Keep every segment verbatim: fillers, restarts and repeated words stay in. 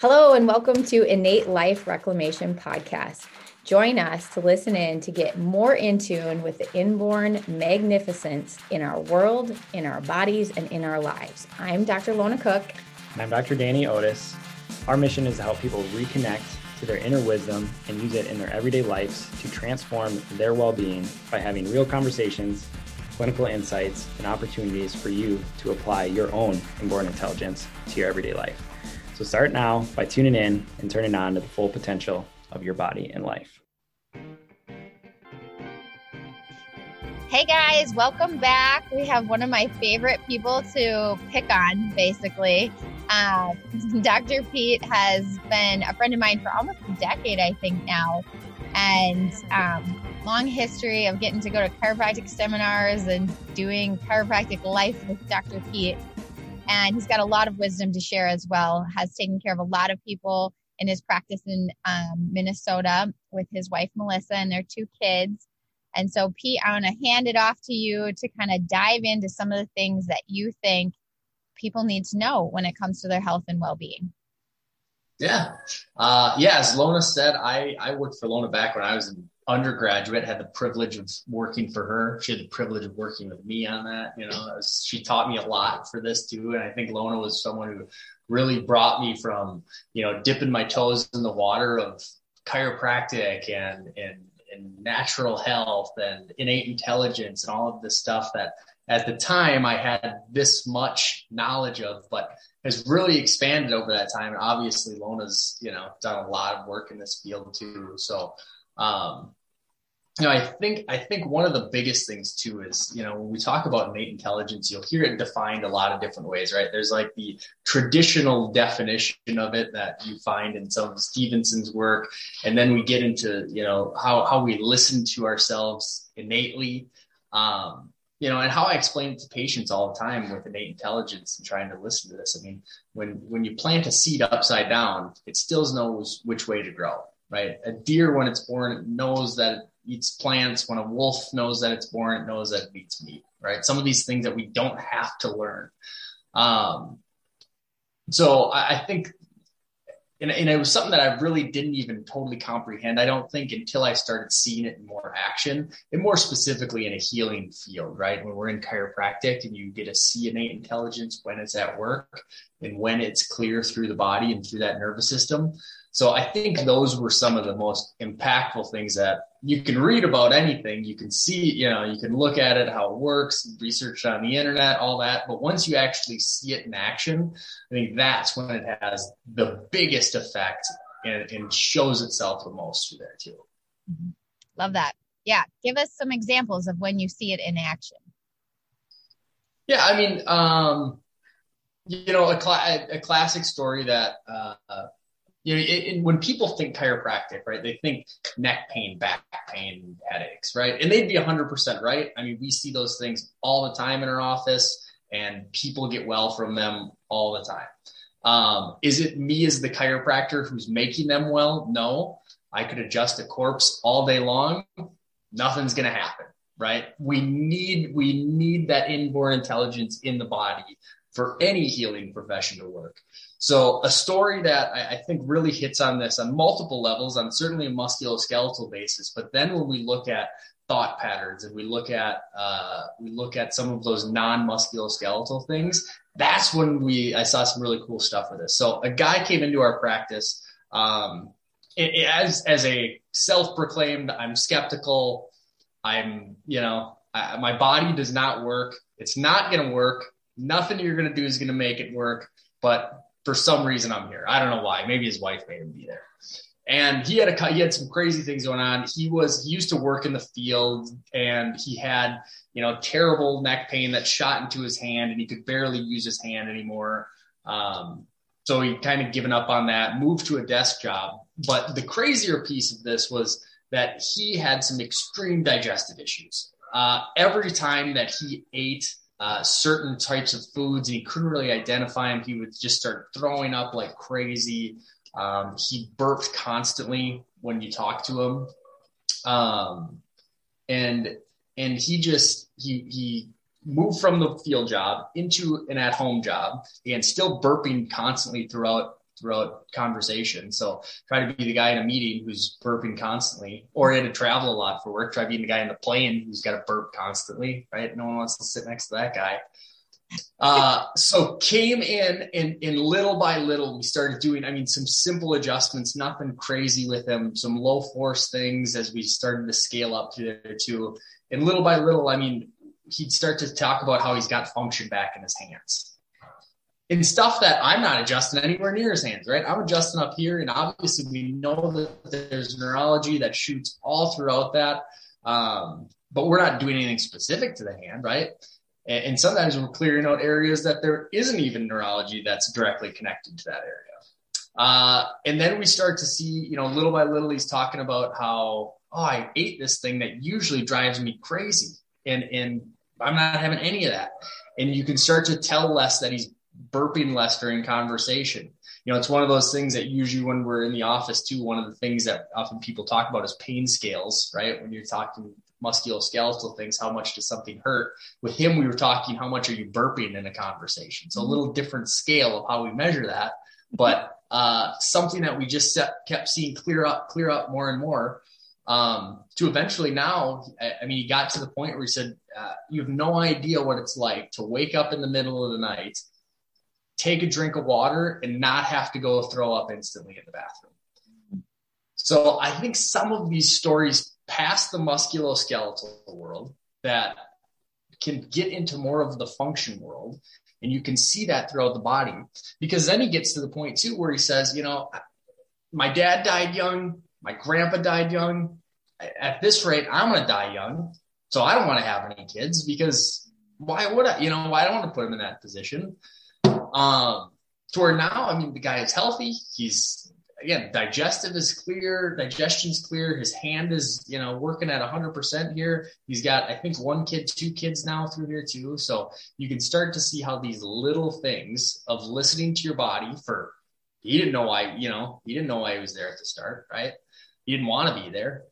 Hello, and welcome to Innate Life Reclamation Podcast. Join us to listen in to get more in tune with the inborn magnificence in our world, in our bodies, and in our lives. I'm Doctor Lona Cook. And I'm Doctor Danny Otis. Our mission is to help people reconnect to their inner wisdom and use it in their everyday lives to transform their well-being by having real conversations, clinical insights, and opportunities for you to apply your own inborn intelligence to your everyday life. So start now by tuning in and turning on to the full potential of your body and life. Hey guys, welcome back. We have one of my favorite people to pick on, basically. Uh, Doctor Pete has been a friend of mine for almost a decade, I think now, and um, long history of getting to go to chiropractic seminars and doing chiropractic life with Doctor Pete. And he's got a lot of wisdom to share as well, has taken care of a lot of people in his practice in um, Minnesota with his wife, Melissa, and their two kids. And so, Pete, I want to hand it off to you to kind of dive into some of the things that you think people need to know when it comes to their health and well-being. Yeah. Uh, yeah, as Lona said, I, I worked for Lona back when I was in undergraduate, had the privilege of working for her. She had the privilege of working with me on that. You know, was, she taught me a lot for this too. And I think Lona was someone who really brought me from, you know, dipping my toes in the water of chiropractic and, and, and natural health and innate intelligence and all of this stuff that at the time I had this much knowledge of, but has really expanded over that time. And obviously Lona's, you know, done a lot of work in this field too. So, um, You know, I think I think one of the biggest things too is, you know, when we talk about innate intelligence, you'll hear it defined a lot of different ways, right? There's like the traditional definition of it that you find in some of Stevenson's work. And then we get into, you know, how, how we listen to ourselves innately, um, you know, and how I explain it to patients all the time with innate intelligence and trying to listen to this. I mean, when when you plant a seed upside down, it still knows which way to grow, right? A deer, when it's born, it knows that it eats plants. When a wolf knows that it's born, it knows that it eats meat, right? Some of these things that we don't have to learn. Um, so I, I think, and, and it was something that I really didn't even totally comprehend, I don't think, until I started seeing it in more action and more specifically in a healing field, right? When we're in chiropractic and you get to see innate intelligence when it's at work and when it's clear through the body and through that nervous system. So I think those were some of the most impactful things that you can read about anything. You can see, you know, you can look at it, how it works, research on the internet, all that. But once you actually see it in action, I think that's when it has the biggest effect and, and shows itself the most through there too. Mm-hmm. Love that. Yeah. Give us some examples of when you see it in action. Yeah. I mean, um, you know, a, cl- a classic story that, uh, You know, it, it, when people think chiropractic, right, they think neck pain, back pain, headaches, right? And they'd be one hundred percent right. I mean, we see those things all the time in our office and people get well from them all the time. Um, is it me as the chiropractor who's making them well? No. I could adjust a corpse all day long. Nothing's going to happen, right? We need, we need that inborn intelligence in the body for any healing profession to work. So a story that I, I think really hits on this on multiple levels, on certainly a musculoskeletal basis, but then when we look at thought patterns and we look at uh, we look at some of those non-musculoskeletal things, that's when we I saw some really cool stuff with this. So a guy came into our practice um, it, it, as as a self-proclaimed, I'm skeptical, I'm you know I, my body does not work, it's not going to work, nothing you're going to do is going to make it work, but for some reason, I'm here. I don't know why. Maybe his wife made him be there. And he had a he had some crazy things going on. He was he used to work in the field, and he had you know terrible neck pain that shot into his hand, and he could barely use his hand anymore. Um, so he kind of given up on that, moved to a desk job. But the crazier piece of this was that he had some extreme digestive issues. Uh, every time that he ate Uh, certain types of foods, and he couldn't really identify them. He would just start throwing up like crazy. Um, he burped constantly when you talked to him. Um, and, and he just, he, he moved from the field job into an at-home job and still burping constantly throughout throughout conversation. So try to be the guy in a meeting who's burping constantly, or you had to travel a lot for work. Try being the guy in the plane who's got to burp constantly, right? No one wants to sit next to that guy. Uh, so came in and, and little by little, we started doing, I mean, some simple adjustments, nothing crazy with them, some low force things as we started to scale up to there too. And little by little, I mean, he'd start to talk about how he's got function back in his hands and stuff that I'm not adjusting anywhere near his hands, right? I'm adjusting up here. And obviously we know that there's neurology that shoots all throughout that. Um, but we're not doing anything specific to the hand, right? And sometimes we're clearing out areas that there isn't even neurology that's directly connected to that area. Uh, and then we start to see, you know, little by little, he's talking about how, oh, I ate this thing that usually drives me crazy. And, and I'm not having any of that. And you can start to tell less that he's burping less during conversation. You know, it's one of those things that usually when we're in the office too, one of the things that often people talk about is pain scales, right? When you're talking musculoskeletal things, how much does something hurt? With him, we were talking, how much are you burping in a conversation? So a little different scale of how we measure that, but uh, something that we just set, kept seeing clear up, clear up more and more um, to eventually now, I, I mean, he got to the point where he said, uh, you have no idea what it's like to wake up in the middle of the night, take a drink of water and not have to go throw up instantly in the bathroom. So I think some of these stories past the musculoskeletal world that can get into more of the function world. And you can see that throughout the body, because then he gets to the point too, where he says, you know, my dad died young. My grandpa died young. At this rate, I'm going to die young. So I don't want to have any kids because why would I, you know, I don't want to put him in that position. Um, to where now, I mean, the guy is healthy. He's, Again, digestive is clear. Digestion's clear. His hand is, you know, working at one hundred percent here. He's got, I think, one kid, two kids now through here too. So you can start to see how these little things of listening to your body for, he didn't know why, you know, he didn't know why he was there at the start, right? He didn't want to be there,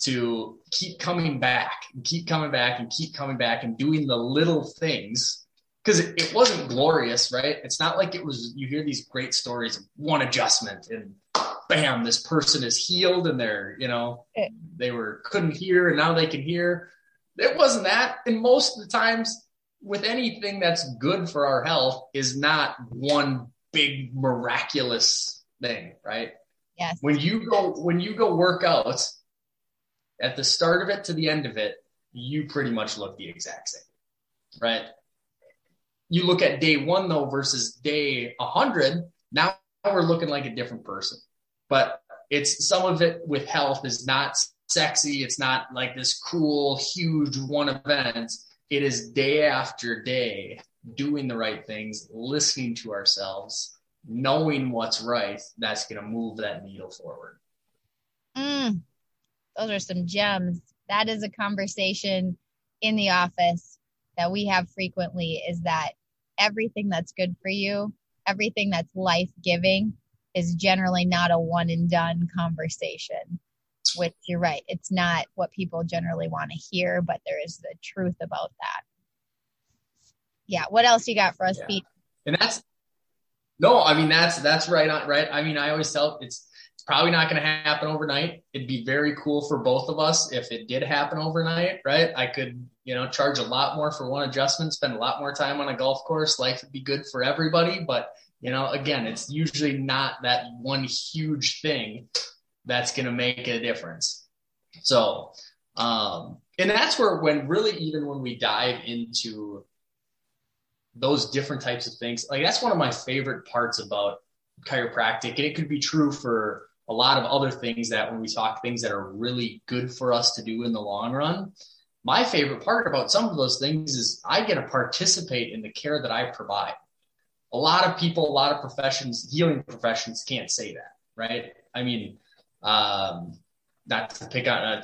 to keep coming back and keep coming back and keep coming back and doing the little things. Because it wasn't glorious, right? It's not like it was, you hear these great stories of one adjustment and bam, this person is healed and they're, you know, they were couldn't hear and now they can hear. It wasn't that. And most of the times with anything that's good for our health is not one big miraculous thing, right? Yes. When you go, when you go work out, at the start of it to the end of it, you pretty much look the exact same, right? You look at day one though, versus day one hundred. Now we're looking like a different person, but it's some of it with health is not sexy. It's not like this cool, huge one event. It is day after day doing the right things, listening to ourselves, knowing what's right. That's going to move that needle forward. Mm, those are some gems. That is a conversation in the office that we have frequently, is that everything that's good for you, everything that's life-giving is generally not a one-and-done conversation, which you're right. It's not what people generally want to hear, but there is the truth about that. Yeah. What else you got for us, yeah. Pete? And that's, no, I mean, that's, that's right on, right? I mean, I always tell it's, it's probably not going to happen overnight. It'd be very cool for both of us if it did happen overnight, right? I could, you know, charge a lot more for one adjustment, spend a lot more time on a golf course. Life would be good for everybody. But, you know, again, it's usually not that one huge thing that's going to make a difference. So, um, and that's where when really, even when we dive into those different types of things, like that's one of my favorite parts about chiropractic. And it could be true for a lot of other things that when we talk things that are really good for us to do in the long run, my favorite part about some of those things is I get to participate in the care that I provide. A lot of people, a lot of professions, healing professions can't say that, right? I mean, um, not to pick on a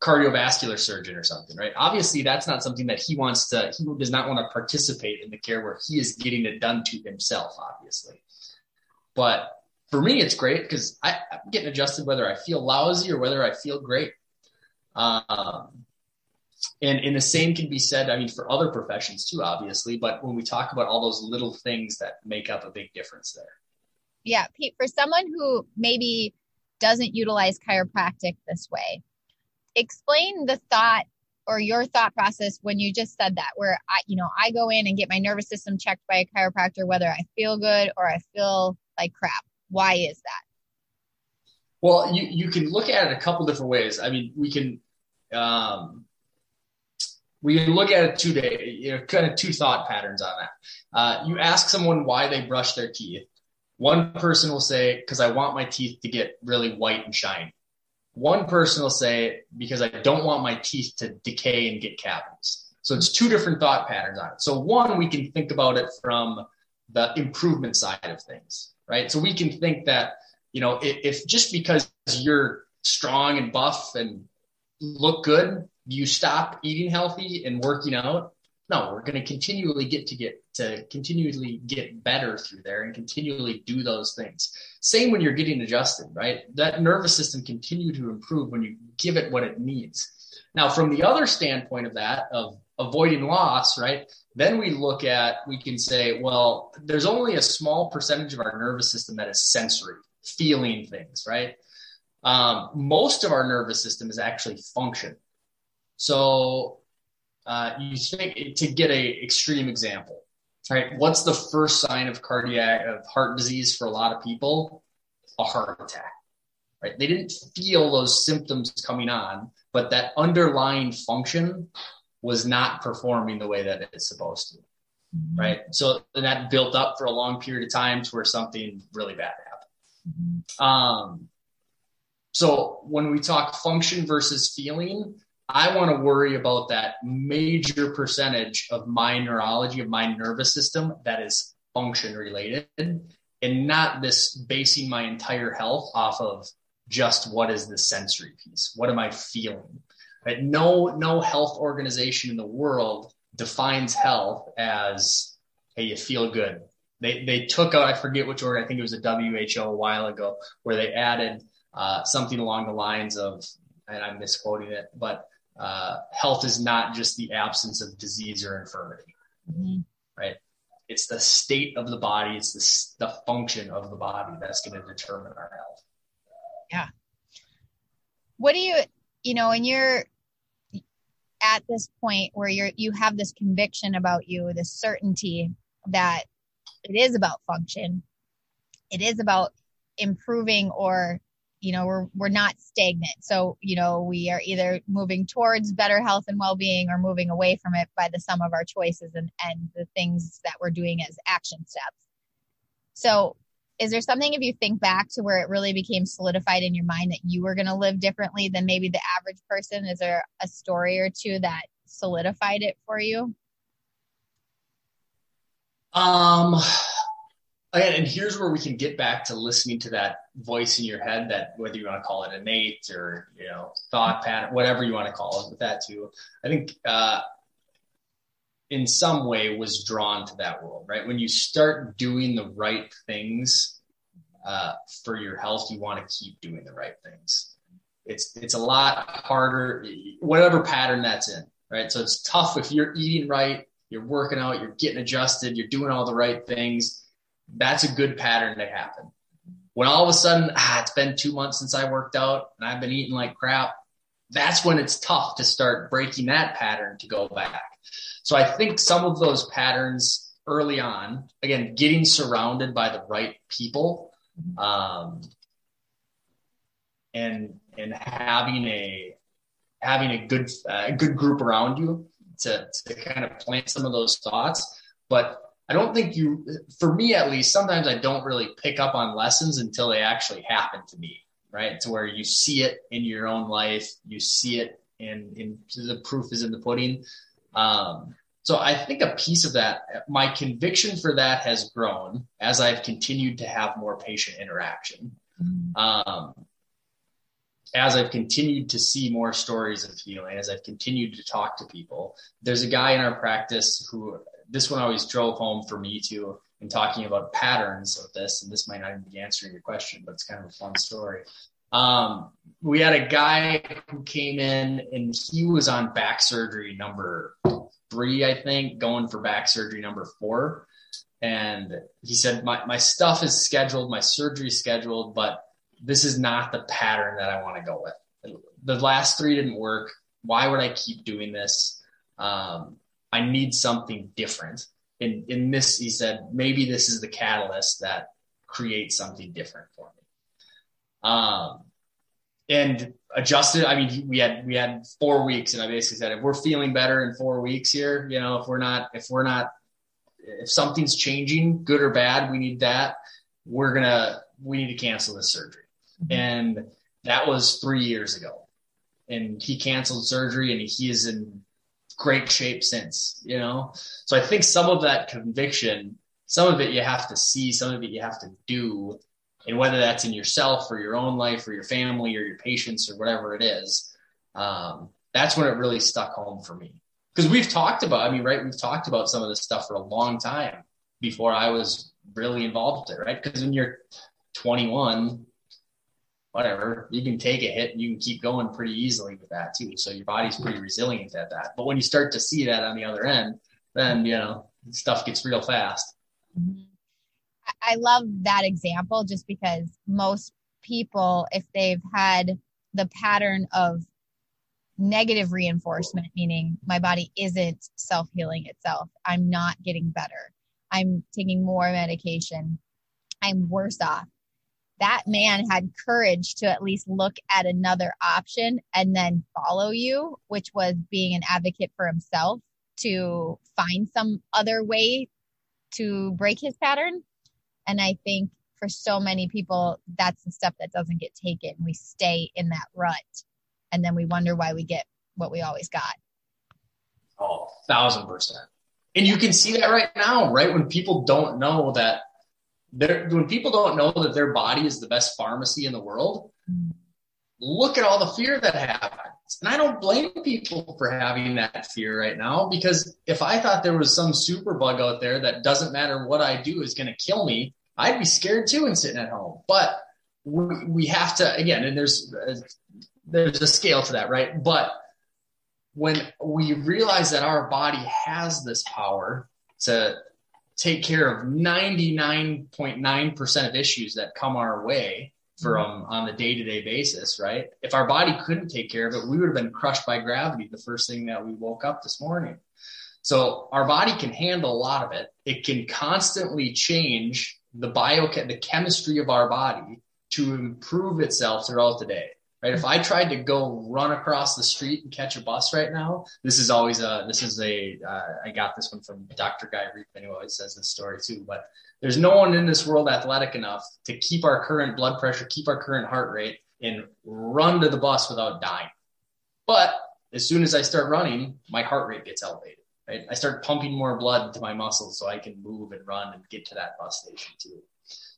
cardiovascular surgeon or something, right? Obviously, that's not something that he wants to, he does not want to participate in the care where he is getting it done to himself, obviously. But for me, it's great because I'm getting adjusted whether I feel lousy or whether I feel great. Um, And, and the same can be said, I mean, for other professions too, obviously, but when we talk about all those little things that make up a big difference there. Yeah. Pete, for someone who maybe doesn't utilize chiropractic this way, explain the thought or your thought process when you just said that, where I, you know, I go in and get my nervous system checked by a chiropractor, whether I feel good or I feel like crap. Why is that? Well, you, you can look at it a couple different ways. I mean, we can, um, we can look at it two day, you know, kind of two thought patterns on that. Uh, you ask someone why they brush their teeth. One person will say, because I want my teeth to get really white and shiny. One person will say, because I don't want my teeth to decay and get cavities. So it's two different thought patterns on it. So one, we can think about it from the improvement side of things, right? So we can think that, you know, if, if just because you're strong and buff and look good, you stop eating healthy and working out. No, we're going to continually get to get to continually get better through there and continually do those things. Same when you're getting adjusted, right? That nervous system continue to improve when you give it what it needs. Now, from the other standpoint of that, of avoiding loss, right? Then we look at, we can say, well, there's only a small percentage of our nervous system that is sensory, feeling things, right? Um, most of our nervous system is actually function. So Uh, you think, to get a extreme example, right? What's the first sign of cardiac, of heart disease for a lot of people? A heart attack, right? They didn't feel those symptoms coming on, but that underlying function was not performing the way that it's supposed to, mm-hmm. right? So that built up for a long period of time to where something really bad happened. Mm-hmm. Um, so when we talk function versus feeling, I want to worry about that major percentage of my neurology, of my nervous system that is function related, and not this basing my entire health off of just what is the sensory piece. What am I feeling? Right? No, no health organization in the world defines health as, hey, you feel good. They, they took out, I forget which organ, I think it was a W H O a while ago, where they added uh, something along the lines of, and I'm misquoting it, but Uh, health is not just the absence of disease or infirmity, mm-hmm. right? It's the state of the body. It's the, the function of the body that's going to determine our health. Yeah. What do you, you know, when you're at this point where you're, you have this conviction about you, this certainty that it is about function, it is about improving, or you know, we're, we're not stagnant. So, you know, we are either moving towards better health and well-being or moving away from it by the sum of our choices and, and the things that we're doing as action steps. So is there something, if you think back to where it really became solidified in your mind that you were going to live differently than maybe the average person? Is there a story or two that solidified it for you? Um, And here's where we can get back to listening to that voice in your head, that whether you want to call it innate or, you know, thought pattern, whatever you want to call it with that too. I think uh, in some way was drawn to that world, right? When you start doing the right things uh, for your health, you want to keep doing the right things. It's, it's a lot harder, whatever pattern that's in, right? So it's tough if you're eating right, you're working out, you're getting adjusted, you're doing all the right things. That's a good pattern to happen. When all of a sudden, ah, it's been two months since I worked out and I've been eating like crap, that's when it's tough to start breaking that pattern to go back. So I think some of those patterns early on, again, getting surrounded by the right people, um, and and having a having a good uh, good group around you to to kind of plant some of those thoughts, but I don't think you, for me at least, sometimes I don't really pick up on lessons until they actually happen to me, right? To where you see it in your own life, you see it in, in the proof is in the pudding. Um, so I think a piece of that, my conviction for that has grown as I've continued to have more patient interaction. Mm-hmm. Um, as I've continued to see more stories of healing, as I've continued to talk to people, there's a guy in our practice who, this one always drove home for me too, in talking about patterns of this, and this might not even be answering your question, but it's kind of a fun story. Um, we had a guy who came in and he was on back surgery number three, I think, going for back surgery number four. And he said, my, my stuff is scheduled, my surgery scheduled, but this is not the pattern that I want to go with. The last three didn't work. Why would I keep doing this? Um, I need something different. In, in this, he said, maybe this is the catalyst that creates something different for me. Um, and adjusted. I mean, we had, we had four weeks and I basically said, if we're feeling better in four weeks here, you know, if we're not, if we're not, if something's changing, good or bad, we need that. We're going to, we need to cancel this surgery. Mm-hmm. And that was three years ago. And he canceled surgery and he is in great shape since, you know? So I think some of that conviction, some of it you have to see, some of it you have to do. And whether that's in yourself or your own life or your family or your patients or whatever it is, um, that's when it really stuck home for me. Because we've talked about, I mean, right, we've talked about some of this stuff for a long time before I was really involved with it, right? Because when you're twenty-one, whatever, you can take a hit and you can keep going pretty easily with that too. So your body's pretty resilient at that. But when you start to see that on the other end, then, you know, stuff gets real fast. I love that example just because most people, if they've had the pattern of negative reinforcement, meaning my body isn't self-healing itself, I'm not getting better, I'm taking more medication, I'm worse off. That man had courage to at least look at another option and then follow you, which was being an advocate for himself to find some other way to break his pattern. And I think for so many people, that's the stuff that doesn't get taken. We stay in that rut. And then we wonder why we get what we always got. Oh, thousand percent. And you can see that right now, right? When people don't know that they're, when people don't know that their body is the best pharmacy in the world, look at all the fear that happens. And I don't blame people for having that fear right now, because if I thought there was some super bug out there that doesn't matter what I do is going to kill me, I'd be scared too and sitting at home. But we, we have to, again, and there's uh, there's a scale to that, right? But when we realize that our body has this power to take care of ninety-nine point nine percent of issues that come our way from on the day-to-day basis, right? If our body couldn't take care of it, we would have been crushed by gravity the first thing that we woke up this morning. So our body can handle a lot of it. It can constantly change the bio, the chemistry of our body to improve itself throughout the day, right? If I tried to go run across the street and catch a bus right now, this is always a, this is a, uh, I got this one from Doctor Guy Reap, and he always says this story too, but there's no one in this world athletic enough to keep our current blood pressure, keep our current heart rate, and run to the bus without dying. But as soon as I start running, my heart rate gets elevated, right? I start pumping more blood into my muscles so I can move and run and get to that bus station too.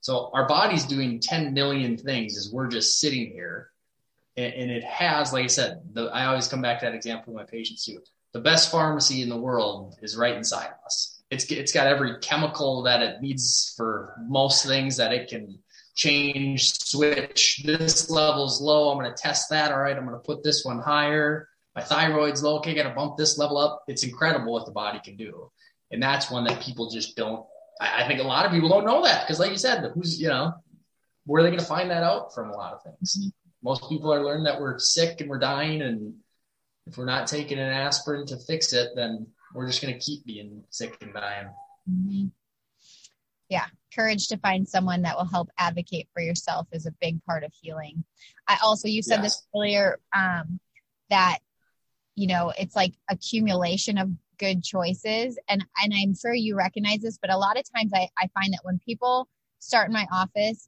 So our body's doing ten million things as we're just sitting here. And, and it has, like I said, the, I always come back to that example with my patients too. The best pharmacy in the world is right inside of us. It's it's got every chemical that it needs for most things that it can change, switch. This level's low, I'm going to test that. All right, I'm going to put this one higher. My thyroid's low. Okay, got to bump this level up. It's incredible what the body can do. And that's one that people just don't, I, I think a lot of people don't know that. Because like you said, who's, you know, where are they going to find that out from a lot of things? Mm-hmm. Most people are learning that we're sick and we're dying. And if we're not taking an aspirin to fix it, then we're just going to keep being sick and dying. Mm-hmm. Yeah. Courage to find someone that will help advocate for yourself is a big part of healing. I also, you said yes. this earlier, um, that, you know, it's like accumulation of good choices. And, and I'm sure you recognize this, but a lot of times I, I find that when people start in my office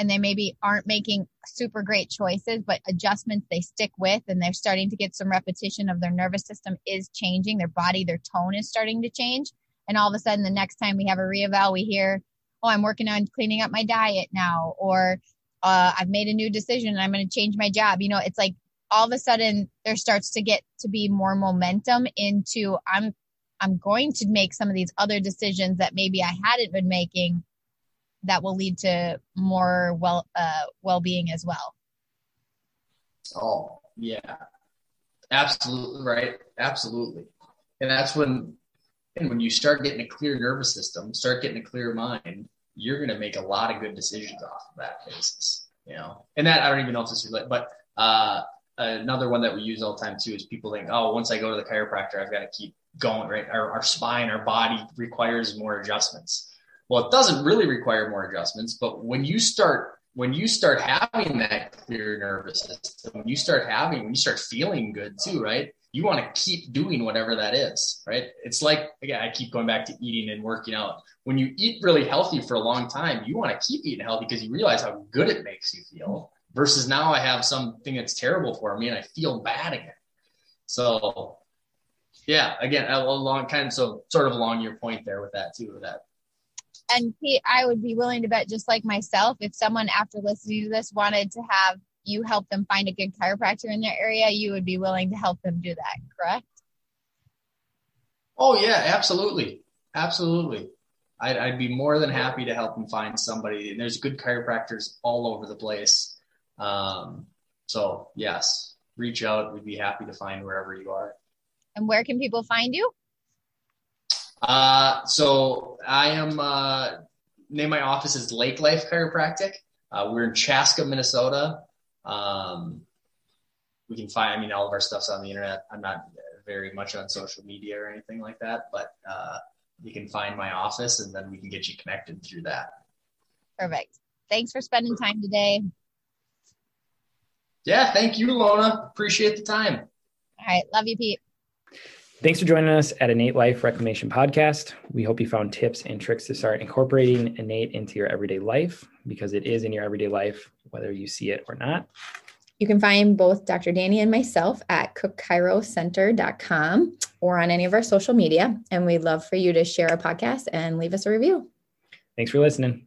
and they maybe aren't making super great choices, but adjustments they stick with, and they're starting to get some repetition of their nervous system is changing, their body, their tone is starting to change. And all of a sudden the next time we have a reeval, we hear, oh, I'm working on cleaning up my diet now, or uh, I've made a new decision and I'm going to change my job. You know, it's like all of a sudden there starts to get to be more momentum into I'm, I'm going to make some of these other decisions that maybe I hadn't been making that will lead to more well, uh, well-being as well. Oh yeah, absolutely. Right. Absolutely. And that's when, And when you start getting a clear nervous system, start getting a clear mind, you're going to make a lot of good decisions off of that basis, you know? And that, I don't even know if this is related, but uh, another one that we use all the time too, is people think, oh, once I go to the chiropractor, I've got to keep going, right? Our, our spine, our body requires more adjustments. Well, it doesn't really require more adjustments, but when you start When you start having that clear nervous system, when you start having, when you start feeling good too, right? You want to keep doing whatever that is, right? It's like, again, I keep going back to eating and working out. When you eat really healthy for a long time, you want to keep eating healthy because you realize how good it makes you feel versus now I have something that's terrible for me and I feel bad again. So yeah, again, a long kind of, so sort of along your point there with that too, with that. And Pete, I would be willing to bet, just like myself, if someone after listening to this wanted to have you help them find a good chiropractor in their area, you would be willing to help them do that, correct? Oh, yeah, absolutely. Absolutely. I'd, I'd be more than happy to help them find somebody. And there's good chiropractors all over the place. Um, so, yes, reach out. We'd be happy to find wherever you are. And where can people find you? Uh, so I am, uh, name my office is Lake Life Chiropractic. Uh, we're in Chaska, Minnesota. Um, we can find, I mean, all of our stuff's on the internet. I'm not very much on social media or anything like that, but, uh, you can find my office and then we can get you connected through that. Perfect. Thanks for spending time today. Yeah. Thank you, Lona. Appreciate the time. All right. Love you, Pete. Thanks for joining us at Innate Life Reclamation Podcast. We hope you found tips and tricks to start incorporating innate into your everyday life, because it is in your everyday life, whether you see it or not. You can find both Doctor Danny and myself at cook chiro center dot com or on any of our social media. And we'd love for you to share our podcast and leave us a review. Thanks for listening.